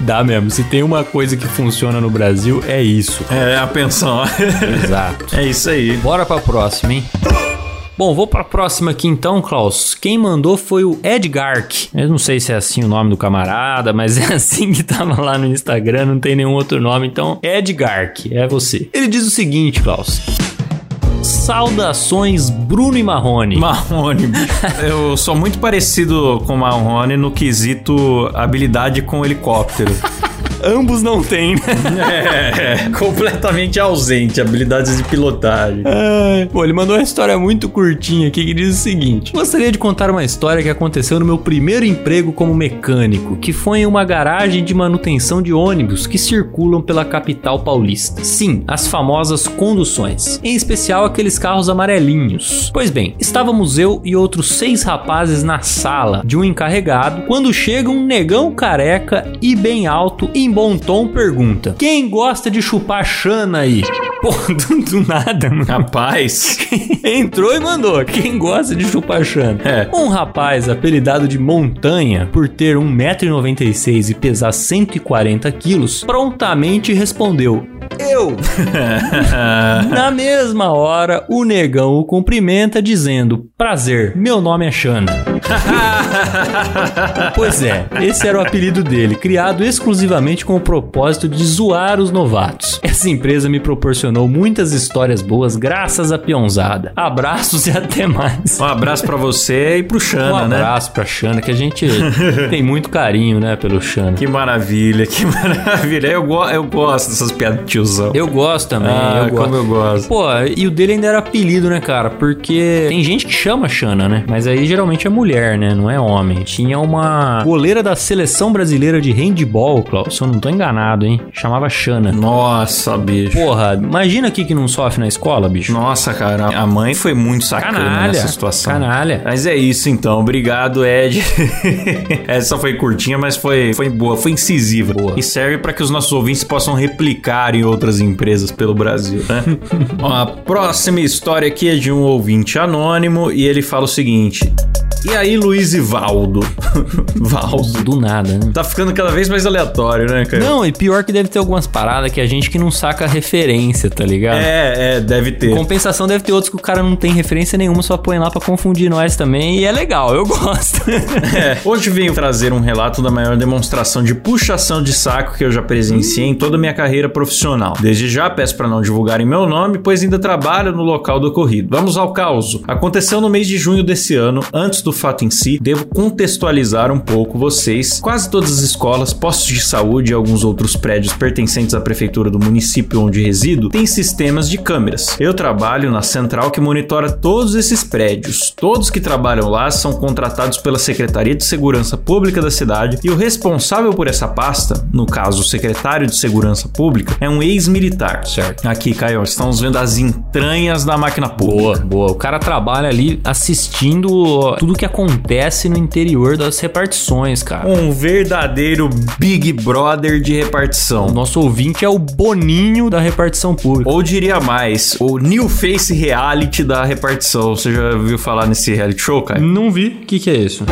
Dá mesmo. Se tem uma coisa que funciona no Brasil, é isso. É a pensão. Exato. É isso aí. Bora pra próxima, hein? Bom, vou pra próxima aqui então, Klaus. Quem mandou foi o Edgark. Eu não sei se é assim o nome do camarada, mas é assim que tava lá no Instagram, não tem nenhum outro nome. Então, Edgark, é você. Ele diz o seguinte, Klaus... Saudações, Bruno e Marrone. Marrone. Eu sou muito parecido com o Marrone no quesito habilidade com helicóptero. Ambos não têm, né? É, completamente ausente, habilidades de pilotagem. Ah, pô, ele mandou uma história muito curtinha aqui que diz o seguinte. Gostaria de contar uma história que aconteceu no meu primeiro emprego como mecânico, que foi em uma garagem de manutenção de ônibus que circulam pela capital paulista. Sim, as famosas conduções, em especial aqueles carros amarelinhos. Pois bem, estávamos eu e outros seis rapazes na sala de um encarregado, quando chega um negão careca e bem alto em bom tom pergunta: quem gosta de chupar chana aí? Pô, do, do nada, mano. Rapaz. Entrou e mandou: quem gosta de chupar chana? É. Um rapaz apelidado de Montanha, por ter um metro e noventa e seis e pesar cento e quarenta quilos, prontamente respondeu: eu. Na mesma hora, o negão o cumprimenta dizendo: prazer, meu nome é Xana. Pois é, esse era o apelido dele, criado exclusivamente com o propósito de zoar os novatos. Essa empresa me proporcionou muitas histórias boas graças à peãozada. Abraços e até mais. Um abraço pra você e pro Xana, um né? Um abraço pra Xana, que a gente tem muito carinho, né, pelo Xana. Que maravilha, que maravilha. Eu, go- eu gosto dessas piadas de tiozão. Eu gosto também. Ah, eu como gosto. eu gosto. Pô, e o dele ainda era apelido, né, cara? Porque tem gente que chama Xana, né? Mas aí geralmente é mulher, né? Não é homem. Tinha uma goleira da seleção brasileira de handball, Klaus. Eu não tô enganado, hein? Chamava Xana. Nossa, bicho. Porra, imagina aqui que não sofre na escola, bicho. Nossa, cara. A mãe foi muito sacana canalha, nessa situação. Canalha. Mas é isso, então. Obrigado, Ed. Essa foi curtinha, mas foi, foi boa. Foi incisiva. Boa. E serve pra que os nossos ouvintes possam replicar em outras empresas pelo Brasil, né? Ó, a próxima história aqui é de um ouvinte anônimo e ele fala o seguinte... E aí, Luiz e Valdo? Valdo. Do nada, né? Tá ficando cada vez mais aleatório, né, cara? Não, e pior que deve ter algumas paradas que a gente que não saca referência, tá ligado? É, é, deve ter. Em compensação, deve ter outros que o cara não tem referência nenhuma, só põe lá pra confundir nós também. E é legal, eu gosto. É. Hoje venho trazer um relato da maior demonstração de puxação de saco que eu já presenciei em toda a minha carreira profissional. Desde já peço pra não divulgarem meu nome, pois ainda trabalho no local do ocorrido. Vamos ao caos. Aconteceu no mês de junho desse ano, antes do fato em si, devo contextualizar um pouco vocês. Quase todas as escolas, postos de saúde e alguns outros prédios pertencentes à prefeitura do município onde resido, têm sistemas de câmeras. Eu trabalho na central que monitora todos esses prédios. Todos que trabalham lá são contratados pela Secretaria de Segurança Pública da cidade e o responsável por essa pasta, no caso o secretário de Segurança Pública, é um ex-militar. Certo. Aqui, Caio, estamos vendo as entranhas da máquina pública. Boa, boa. O cara trabalha ali assistindo tudo que acontece no interior das repartições, cara. Um verdadeiro Big Brother de repartição. O nosso ouvinte é o Boninho da repartição pública. Ou diria mais, o New Face Reality da repartição. Você já viu falar nesse reality show, cara? Não vi. O que que é isso?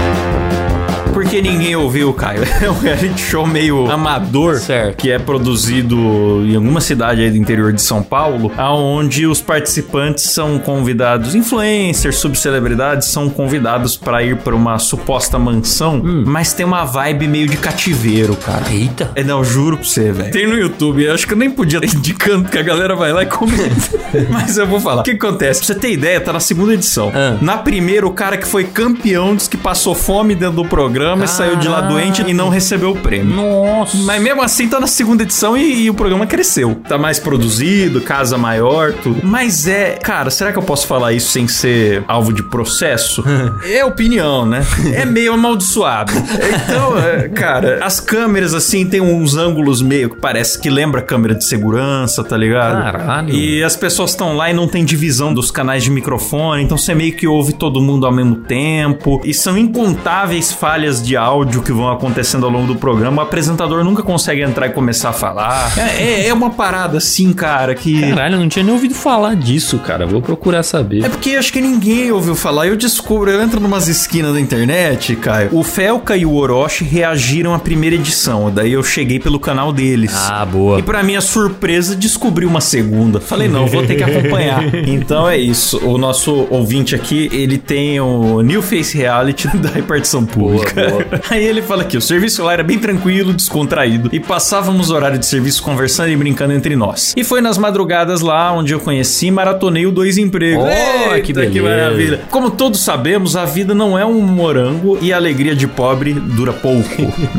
Porque ninguém ouviu, Caio. É um reality show meio amador, certo, que é produzido em alguma cidade aí do interior de São Paulo, onde os participantes são convidados, influencers, subcelebridades, são convidados pra ir pra uma suposta mansão, hum. mas tem uma vibe meio de cativeiro, cara. Eita. É, não, juro pra você, velho. Tem no YouTube, eu acho que eu nem podia estar indicando, porque a galera vai lá e comenta. Mas eu vou falar. O que acontece? Pra você ter ideia, tá na segunda edição. Ah. Na primeira, o cara que foi campeão diz que passou fome dentro do programa, e saiu de lá doente e não recebeu o prêmio. Nossa. Mas mesmo assim tá na segunda edição e, e o programa cresceu. Tá mais produzido, casa maior, tudo. Mas é... Cara, será que eu posso falar isso sem ser alvo de processo? É opinião, né? É meio amaldiçoado. Então, é, cara, as câmeras assim tem uns ângulos meio que parece que lembra câmera de segurança, tá ligado? Caralho. E as pessoas estão lá e não tem divisão dos canais de microfone, então você meio que ouve todo mundo ao mesmo tempo e são incontáveis falhas falhas de áudio que vão acontecendo ao longo do programa, o apresentador nunca consegue entrar e começar a falar. É, é, é uma parada assim, cara, que... Caralho, eu não tinha nem ouvido falar disso, cara. Vou procurar saber. É porque acho que ninguém ouviu falar. Eu descubro, eu entro numas esquinas da internet, Caio. O Felca e o Orochi reagiram à primeira edição. Daí eu cheguei pelo canal deles. Ah, boa. E pra minha surpresa, descobri uma segunda. Falei, não, vou ter que acompanhar. Então é isso. O nosso ouvinte aqui, ele tem o New Face Reality da repartição pública. Boa, boa. Aí ele fala aqui, o serviço lá era bem tranquilo, descontraído, e passávamos o horário de serviço conversando e brincando entre nós. E foi nas madrugadas lá onde eu conheci e maratonei o Dois Empregos. Oh, que beleza. Que maravilha. Como todos sabemos, a vida não é um morango e a alegria de pobre dura pouco.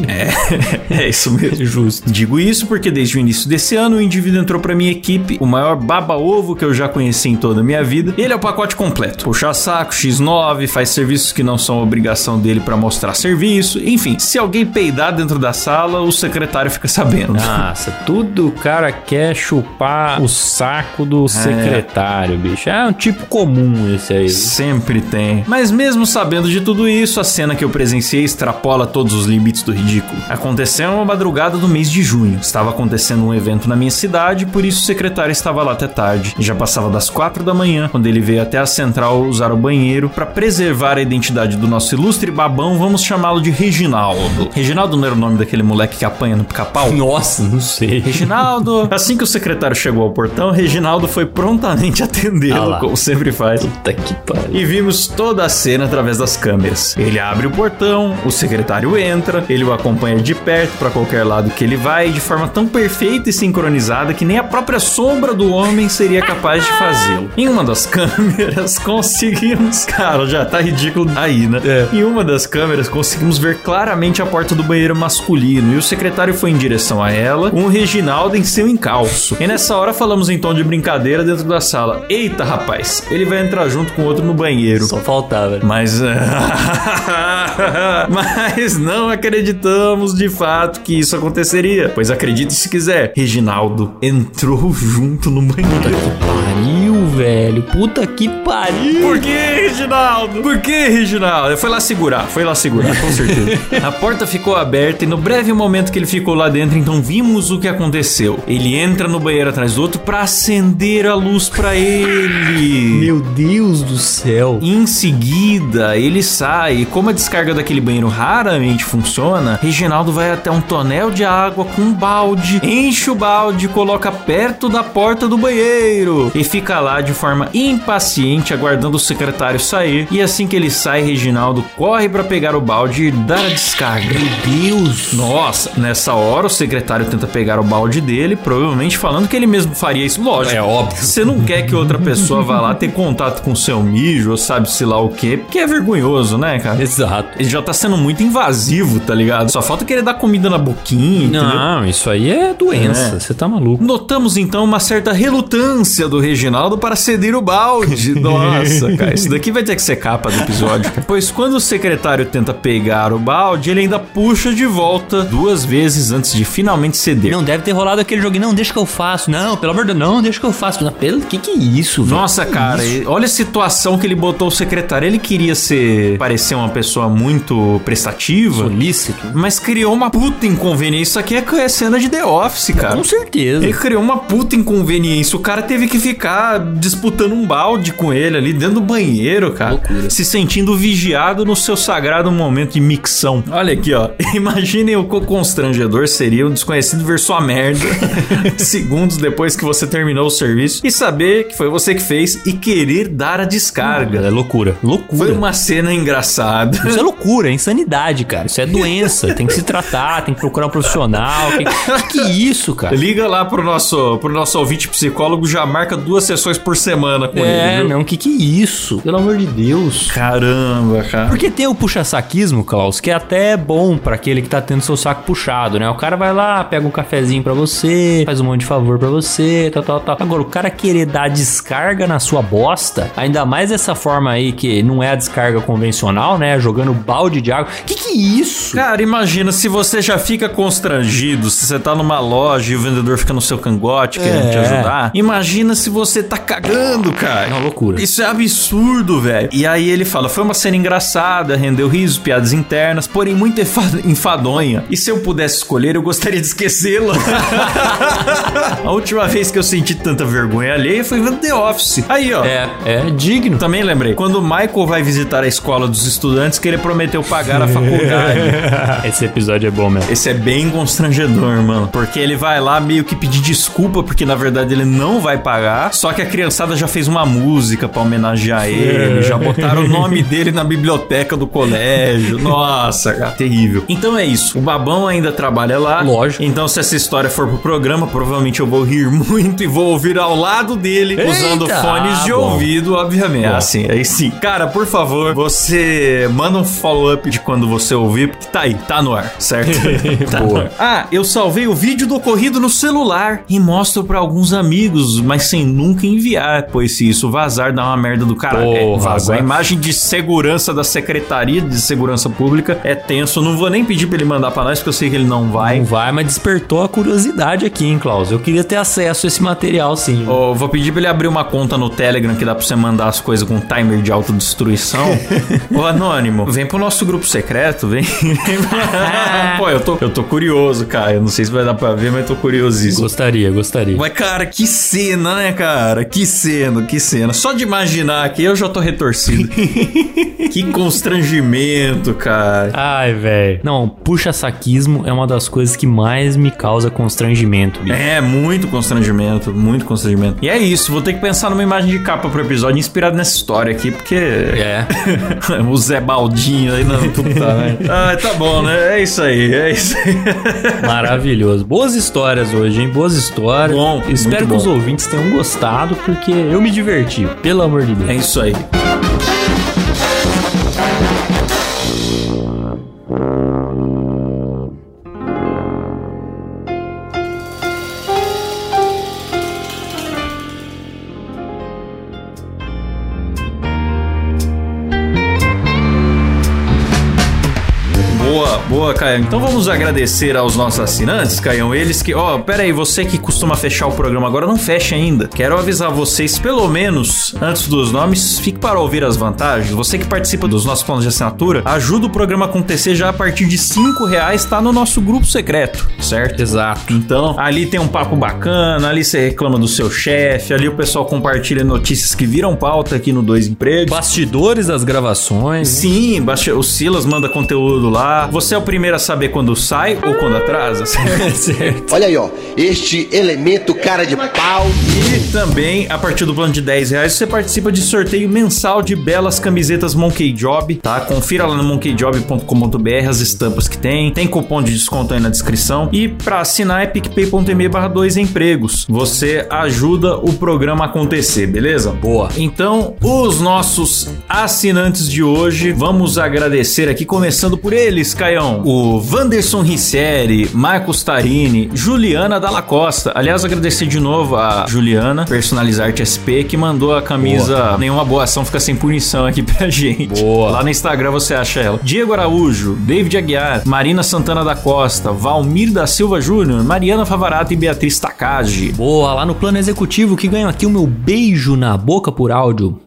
é, é isso mesmo. Justo. Digo isso porque desde o início desse ano o indivíduo entrou pra minha equipe, o maior baba-ovo que eu já conheci em toda a minha vida. Ele é o pacote completo. Puxa saco, X nove, faz serviços que não são obrigação dele pra mostrar serviço. Enfim, se alguém peidar dentro da sala, o secretário fica sabendo. Nossa, tudo o cara quer chupar o saco do é. secretário, bicho. É um tipo comum esse aí. Sempre tem. Mas mesmo sabendo de tudo isso, a cena que eu presenciei extrapola todos os limites do ridículo. Aconteceu uma madrugada do mês de junho. Estava acontecendo um evento na minha cidade, por isso o secretário estava lá até tarde. E já passava das quatro da manhã, quando ele veio até a central usar o banheiro. Para preservar a identidade do nosso ilustre babão, vamos chamá-lo de Reginaldo. Reginaldo não era o nome daquele moleque que apanha no pica-pau? Nossa, não sei. Reginaldo. Assim que o secretário chegou ao portão, Reginaldo foi prontamente atendê-lo, ah como sempre faz. Puta que pariu. E vimos toda a cena através das câmeras. Ele abre o portão, o secretário entra, ele o acompanha de perto pra qualquer lado que ele vai, de forma tão perfeita e sincronizada que nem a própria sombra do homem seria capaz de fazê-lo. Em uma das câmeras conseguimos... Cara, já tá ridículo aí, né? É. Em uma das câmeras conseguimos ver claramente a porta do banheiro masculino e o secretário foi em direção a ela, com o Reginaldo em seu encalço. E nessa hora falamos em tom de brincadeira dentro da sala. Eita, rapaz, ele vai entrar junto com o outro no banheiro. Só faltava. Mas... Mas não acreditamos de fato que isso aconteceria. Pois acredite se quiser, Reginaldo entrou junto no banheiro. Puta que pariu, velho. Puta que pariu. Por que, Reginaldo? Por que, Reginaldo? Foi lá segurar, foi lá segurar, com certeza. A porta ficou aberta e no breve momento que ele ficou lá dentro, então vimos o que aconteceu. Ele entra no banheiro atrás do outro pra acender a luz pra ele. Meu Deus do céu. Em seguida, ele sai e como a descarga daquele banheiro raramente funciona, Reginaldo vai até um tonel de água com um balde, enche o balde, coloca perto da porta do banheiro e fica lá de forma impaciente aguardando o secretário sair. E assim que ele sai, Reginaldo corre pra pegar o balde e dar a descarga. Meu Deus! Nossa, nessa hora o secretário tenta pegar o balde dele, provavelmente falando que ele mesmo faria isso. Lógico. É óbvio. Você não quer que outra pessoa vá lá ter contato com seu mijo ou sabe-se lá o quê, porque é vergonhoso, né, cara? Exato. Ele já tá sendo muito invasivo, tá ligado? Só falta querer dar comida na boquinha, entendeu? Não, isso aí é doença. Você tá maluco. Notamos, então, uma certa relutância do Reginaldo para ceder o balde. Nossa, cara, isso daqui vai ter que ser capa do episódio. Pois quando o secretário tenta pegar o balde, ele ainda puxa de volta duas vezes antes de finalmente ceder. Não, deve ter rolado aquele joguinho, não, deixa que eu faço. Não, pelo amor de Deus, não, deixa que eu faço. Pelo... Que que é isso, velho? Nossa, cara, ele... olha a situação que ele botou o secretário. Ele queria ser... parecer uma pessoa muito prestativa. Solícito. Mas criou uma puta inconveniência. Isso aqui é cena de The Office, cara. Com certeza. Ele criou uma puta inconveniência. O cara teve que ficar disputando um balde com ele ali dentro do banheiro, cara. Loucura. Se sentindo vigiado no seu sagrado momento de micção. Olha aqui, ó. Imaginem o quão constrangedor seria um desconhecido ver sua merda segundos depois que você terminou o serviço e saber que foi você que fez e querer dar a descarga. Hum, é loucura. Loucura. Foi uma cena engraçada. Isso é loucura, é insanidade, cara. Isso é doença. Tem que se tratar, tem que procurar um profissional. Que, que isso, cara? Liga lá pro nosso, pro nosso ouvinte psicólogo, já marca duas sessões por semana com é, ele. É, não, que que isso? Pelo amor de Deus. Caramba, cara. Porque tem o puxa-saquismo, Klaus, que é até bom pra aquele que tá tendo seu saco puxado, né? O cara vai lá, pega um cafezinho pra você, faz um monte de favor pra você, tal, tal, tal. Agora, o cara querer dar descarga na sua bosta, ainda mais dessa forma aí que não é a descarga convencional, né? Jogando balde de água. Que que é isso? Cara, imagina se você já fica constrangido, se você tá numa loja e o vendedor fica no seu cangote querendo é. te ajudar. Imagina se você tá cagando, cara. É uma loucura. Isso é absurdo, velho. E aí ele fala, foi uma cena engraçada, rendeu riso, piada piadas internas, porém muito enfadonha. E se eu pudesse escolher, eu gostaria de esquecê-la. A última vez que eu senti tanta vergonha alheia foi vendo The Office. Aí, ó. É, é digno. Também lembrei. Quando o Michael vai visitar a escola dos estudantes, que ele prometeu pagar a faculdade. Esse episódio é bom mesmo. Esse é bem constrangedor, mano. Porque ele vai lá meio que pedir desculpa, porque na verdade ele não vai pagar, só que a criançada já fez uma música pra homenagear ele, já botaram o nome dele na biblioteca do colégio. Nossa, cara, terrível. Então é isso. O Babão ainda trabalha lá. Lógico. Então se essa história for pro programa, provavelmente eu vou rir muito e vou ouvir ao lado dele, Eita, usando fones de bom. ouvido, obviamente. Bom. Assim, aí sim. Cara, por favor, você manda um follow-up de quando você ouvir, porque tá aí, tá no ar, certo? Tá Boa. No ar. Ah, eu salvei o vídeo do ocorrido no celular e mostro pra alguns amigos, mas sem nunca enviar, pois se isso vazar, dá uma merda do caralho. Porra, é, vazar. A imagem de segurança da Secretaria de Segurança Pública é tenso. Não vou nem pedir pra ele mandar pra nós, porque eu sei que ele não vai. Não vai, mas despertou a curiosidade aqui, hein, Klaus? Eu queria ter acesso a esse material, sim. Oh, vou pedir pra ele abrir uma conta no Telegram que dá pra você mandar as coisas com timer de autodestruição. Ô, Anônimo, vem pro nosso grupo secreto, vem. Pô, eu tô, eu tô curioso, cara. Eu não sei se vai dar pra ver, mas eu tô curiosíssimo. Gostaria, gostaria. Mas, cara, que cena, né, cara? Que cena, que cena. Só de imaginar aqui, eu já tô retorcido. Que constrangimento, cara. Ai, velho. Não, puxa-saquismo é uma das coisas que mais me causa constrangimento. Bicho. É, muito constrangimento, muito constrangimento. E é isso, vou ter que pensar numa imagem de capa pro episódio inspirado nessa história aqui, porque... É. O Zé Baldinho aí, não, tudo tá, né? Ah, tá bom, né? É isso aí, é isso aí. Maravilhoso. Boas histórias hoje, hein? Boas histórias. Bom, espero que os ouvintes tenham gostado, porque eu me diverti, pelo amor de Deus. É isso aí. Boa, Caio. Então vamos agradecer aos nossos assinantes, Caio. Eles que... Ó, oh, pera aí, você que costuma fechar o programa agora, não fecha ainda. Quero avisar vocês, pelo menos, antes dos nomes, fique para ouvir as vantagens. Você que participa dos nossos planos de assinatura, ajuda o programa a acontecer já a partir de cinco reais, tá no nosso grupo secreto, certo? Exato. Então, ali tem um papo bacana, ali você reclama do seu chefe, ali o pessoal compartilha notícias que viram pauta aqui no Dois Empregos. Bastidores das gravações. Sim, bast... o Silas manda conteúdo lá. Você é o primeiro a saber quando sai ou quando atrasa, certo? Olha aí, ó, este elemento cara de pau. E também, a partir do plano de dez reais, você participa de sorteio mensal de belas camisetas Monkey Job, tá? Confira lá no monkey job ponto com ponto b r as estampas que tem, tem cupom de desconto aí na descrição, e pra assinar é picpay ponto me barra dois empregos. Você ajuda o programa a acontecer, beleza? Boa. Então, os nossos assinantes de hoje, vamos agradecer aqui, começando por eles, Caio. O Vanderson Ricieri, Marcos Tarini, Juliana Dalla Costa. Aliás, agradecer de novo a Juliana, Personalizarte S P, que mandou a camisa boa. Nenhuma Boa Ação Fica Sem Punição aqui pra gente. Boa. Lá no Instagram você acha ela. Diego Araújo, David Aguiar, Marina Santana da Costa, Valmir da Silva Júnior, Mariana Favarato e Beatriz Takagi. Boa, lá no plano executivo que ganham aqui o meu beijo na boca por áudio.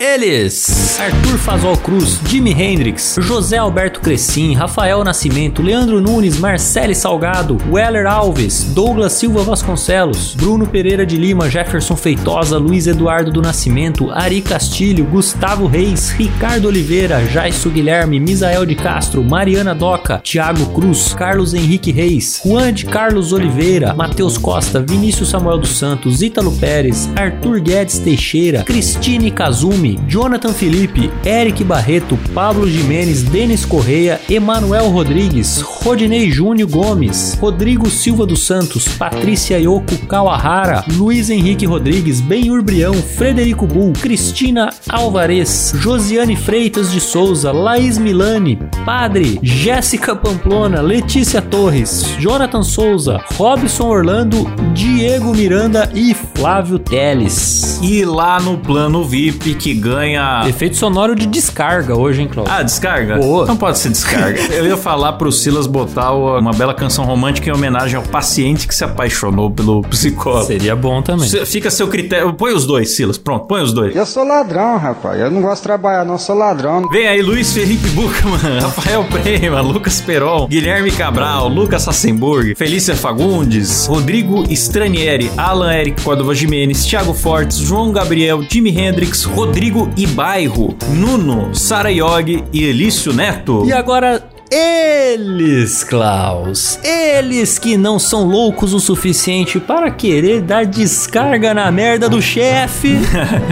Eles, Arthur Fazol Cruz, Jimi Hendrix, José Alberto Crescim, Rafael Nascimento, Leandro Nunes, Marcele Salgado, Weller Alves, Douglas Silva Vasconcelos, Bruno Pereira de Lima, Jefferson Feitosa, Luiz Eduardo do Nascimento, Ari Castilho, Gustavo Reis, Ricardo Oliveira, Jaisso Guilherme, Misael de Castro, Mariana Doca, Thiago Cruz, Carlos Henrique Reis, Juan de Carlos Oliveira, Matheus Costa, Vinícius Samuel dos Santos, Ítalo Pérez, Arthur Guedes Teixeira, Cristine Kazumi, Jonathan Felipe, Eric Barreto, Pablo Jimenez, Denis Correia, Emanuel Rodrigues, Rodinei Júnior Gomes, Rodrigo Silva dos Santos, Patrícia Yoko Kawahara, Luiz Henrique Rodrigues, Benhur Brião, Frederico Bull, Cristina Alvarez, Josiane Freitas de Souza, Laís Milani, Padre, Jéssica Pamplona, Letícia Torres, Jonathan Souza, Robson Orlando, Diego Miranda e Flávio Teles. E lá no plano V I P que ganha... Efeito sonoro de descarga hoje, hein, Klaus? Ah, descarga? Boa. Não pode ser descarga. Eu ia falar pro Silas botar uma bela canção romântica em homenagem ao paciente que se apaixonou pelo psicólogo. Seria bom também. Fica a seu critério. Põe os dois, Silas. Pronto, põe os dois. Eu sou ladrão, rapaz. Eu não gosto de trabalhar, não. Eu sou ladrão. Vem aí, Luiz Felipe Buchmann, Rafael Prema, Lucas Peron, Guilherme Cabral, Lucas Sassenburg, Felícia Fagundes, Rodrigo Stranieri, Alan Eric Córdova Jimenez, Thiago Fortes, João Gabriel, Jimi Hendrix, Rodrigo Ibairro, Nuno, Sara Yogi e Elício Neto. E agora... Eles, Klaus, eles que não são loucos o suficiente para querer dar descarga na merda do chefe,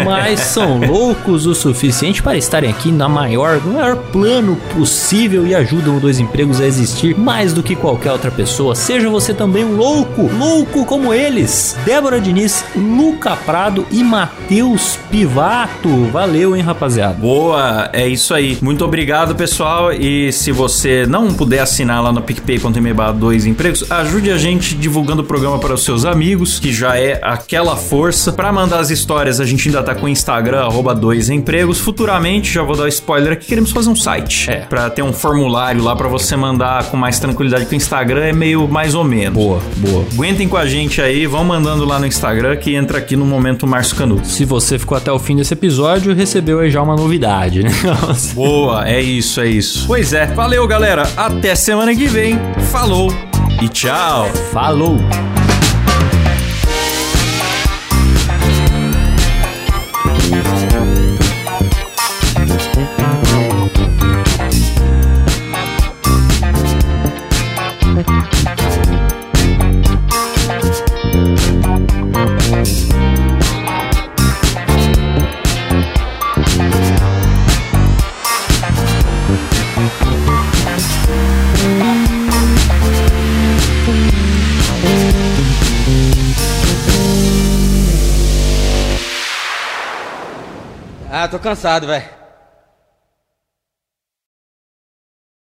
mas são loucos o suficiente para estarem aqui na maior, no maior plano possível e ajudam os dois empregos a existir mais do que qualquer outra pessoa. Seja você também um louco, louco como eles. Débora Diniz, Luca Prado e Matheus Pivato. Valeu, hein, rapaziada? Boa, é isso aí. Muito obrigado, pessoal, e se você Se não puder assinar lá no picpay ponto me barra dois empregos, ajude a gente divulgando o programa para os seus amigos, que já é aquela força. Para mandar as histórias, a gente ainda tá com o Instagram, arroba dois empregos. Futuramente, já vou dar spoiler aqui, queremos fazer um site. É. Para ter um formulário lá para você mandar com mais tranquilidade, que o Instagram é meio mais ou menos. Boa, boa. Aguentem com a gente aí, vão mandando lá no Instagram, que entra aqui no momento Márcio Canuto. Se você ficou até o fim desse episódio, recebeu aí já uma novidade, né? Boa, é isso, é isso. Pois é, valeu, galera. Galera, até semana que vem. Falou e tchau. Falou. Ah, tô cansado, velho.